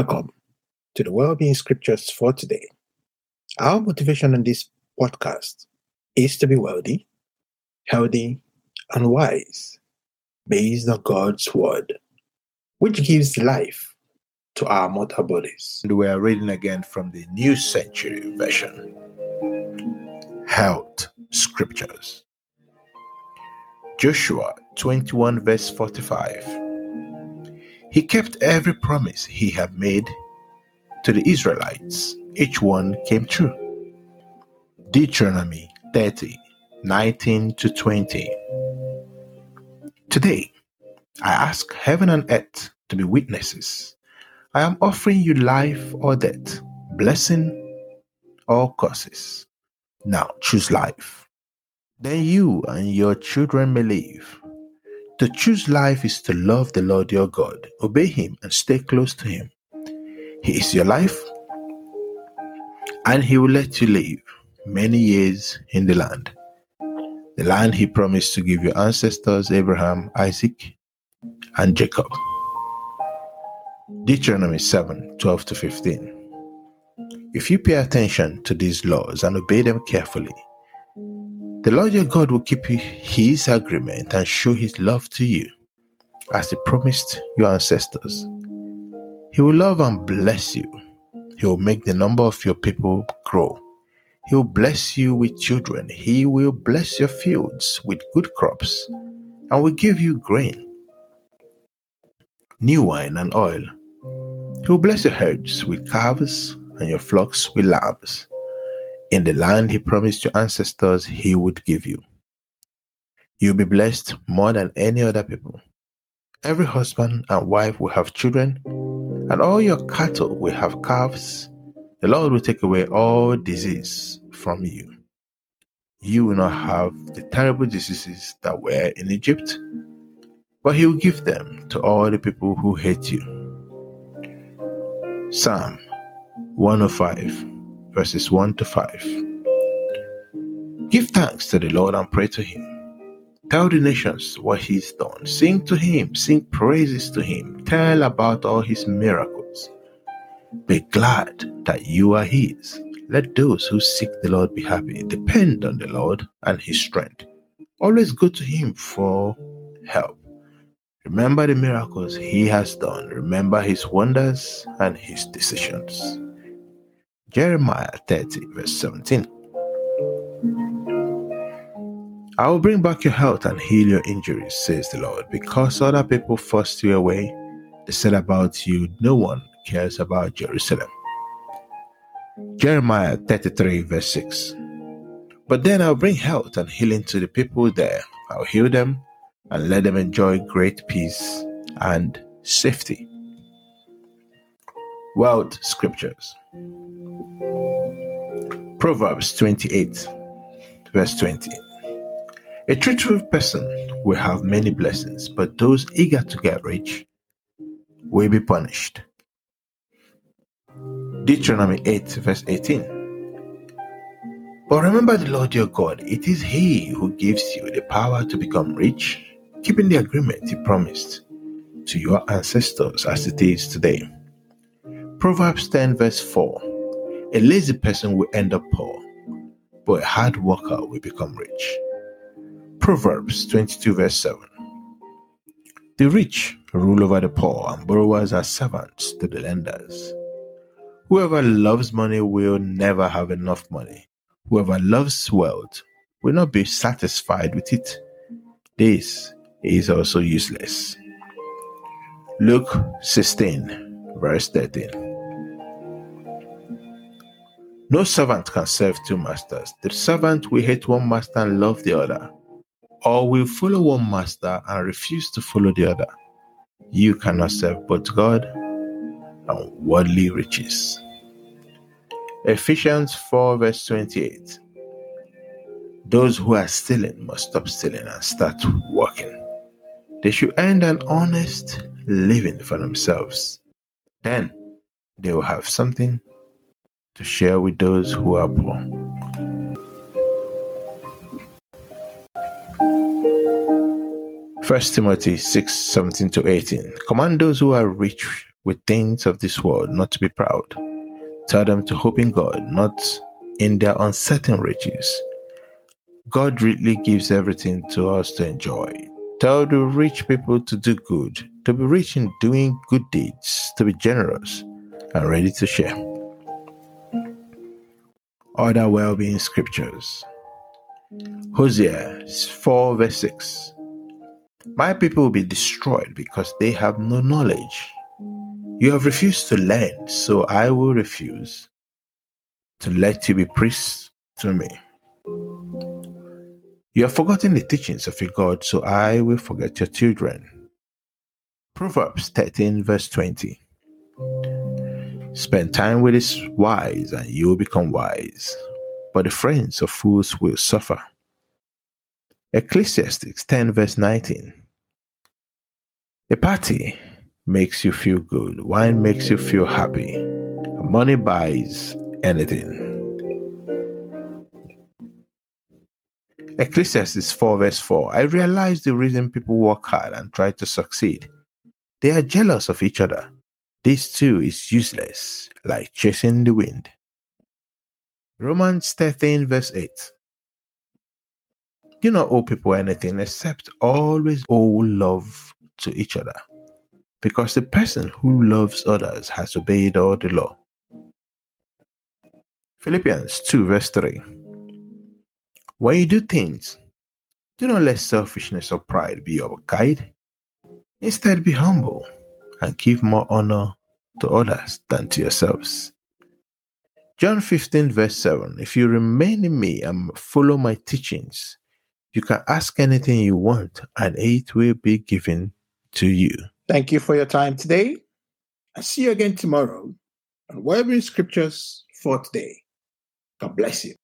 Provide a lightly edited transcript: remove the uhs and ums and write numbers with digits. Welcome to the Wellbeing Scriptures for today. Our motivation in this podcast is to be wealthy, healthy, and wise based on God's Word, which gives life to our mortal bodies. And we are reading again from the New Century Version Health Scriptures. Joshua 21 verse 45. He kept every promise he had made to the Israelites. Each one came true. Deuteronomy 30, 19-20. Today, I ask heaven and earth to be witnesses. I am offering you life or death, blessing or curses. Now choose life. Then you and your children may live. To choose life is to love the Lord your God, obey Him, and stay close to Him. He is your life, and He will let you live many years in the land He promised to give your ancestors Abraham, Isaac, and Jacob. Deuteronomy 7, 12-15. If you pay attention to these laws and obey them carefully, the Lord your God will keep His agreement and show His love to you, as He promised your ancestors. He will love and bless you. He will make the number of your people grow. He will bless you with children. He will bless your fields with good crops and will give you grain, new wine and oil. He will bless your herds with calves and your flocks with lambs, in the land He promised your ancestors He would give you. You'll be blessed more than any other people. Every husband and wife will have children, and all your cattle will have calves. The Lord will take away all disease from you. You will not have the terrible diseases that were in Egypt, but He will give them to all the people who hate you. Psalm 105 verses 1-5. Give thanks to the Lord and pray to Him. Tell the nations what He's done. Sing to Him, sing praises to Him. Tell about all His miracles. Be glad that you are His. Let those who seek the Lord be happy. Depend on the Lord and His strength. Always go to Him for help. Remember the miracles He has done. Remember His wonders and His decisions. Jeremiah 30 verse 17. I will bring back your health and heal your injuries, says the Lord, because other people forced you away. They said about you, no one cares about Jerusalem. Jeremiah 33 verse 6. But then I will bring health and healing to the people there. I will heal them and let them enjoy great peace and safety. World Scriptures. Proverbs 28 verse 20. A truthful person will have many blessings, but those eager to get rich will be punished. Deuteronomy 8 verse 18. But remember the Lord your God. It is He who gives you the power to become rich, keeping the agreement He promised to your ancestors as it is today. Proverbs 10 verse 4. A lazy person will end up poor, but a hard worker will become rich. Proverbs 22 verse 7. The rich rule over the poor, and borrowers are servants to the lenders. Whoever loves money will never have enough money. Whoever loves wealth will not be satisfied with it. This is also useless. Luke 16 verse 13. No servant can serve two masters. The servant will hate one master and love the other, or will follow one master and refuse to follow the other. You cannot serve both God and worldly riches. Ephesians 4 verse 28. Those who are stealing must stop stealing and start working. They should earn an honest living for themselves. Then they will have something to share with those who are poor. First Timothy 6:17-18. Command those who are rich with things of this world, not to be proud. Tell them to hope in God, not in their uncertain riches. God really gives everything to us to enjoy. Tell the rich people to do good, to be rich in doing good deeds, to be generous and ready to share. Other well-being scriptures. Hosea 4 verse 6. My people will be destroyed because they have no knowledge. You have refused to learn, so I will refuse to let you be priests to me. You have forgotten the teachings of your God, so I will forget your children. Proverbs 13 verse 20. Spend time with the wise and you will become wise, but the friends of fools will suffer. Ecclesiastes 10 verse 19. A party makes you feel good, wine makes you feel happy, money buys anything. Ecclesiastes 4 verse 4. I realize the reason people work hard and try to succeed. They are jealous of each other. This too is useless, like chasing the wind. Romans 13 verse 8. Do not owe people anything except always owe love to each other, because the person who loves others has obeyed all the law. Philippians 2 verse 3. When you do things, do not let selfishness or pride be your guide. Instead, be humble and give more honor to others than to yourselves. John 15 verse 7. If you remain in me and follow my teachings, you can ask anything you want, and it will be given to you. Thank you for your time today. I'll see you again tomorrow on Well-Being Scriptures for today. God bless you.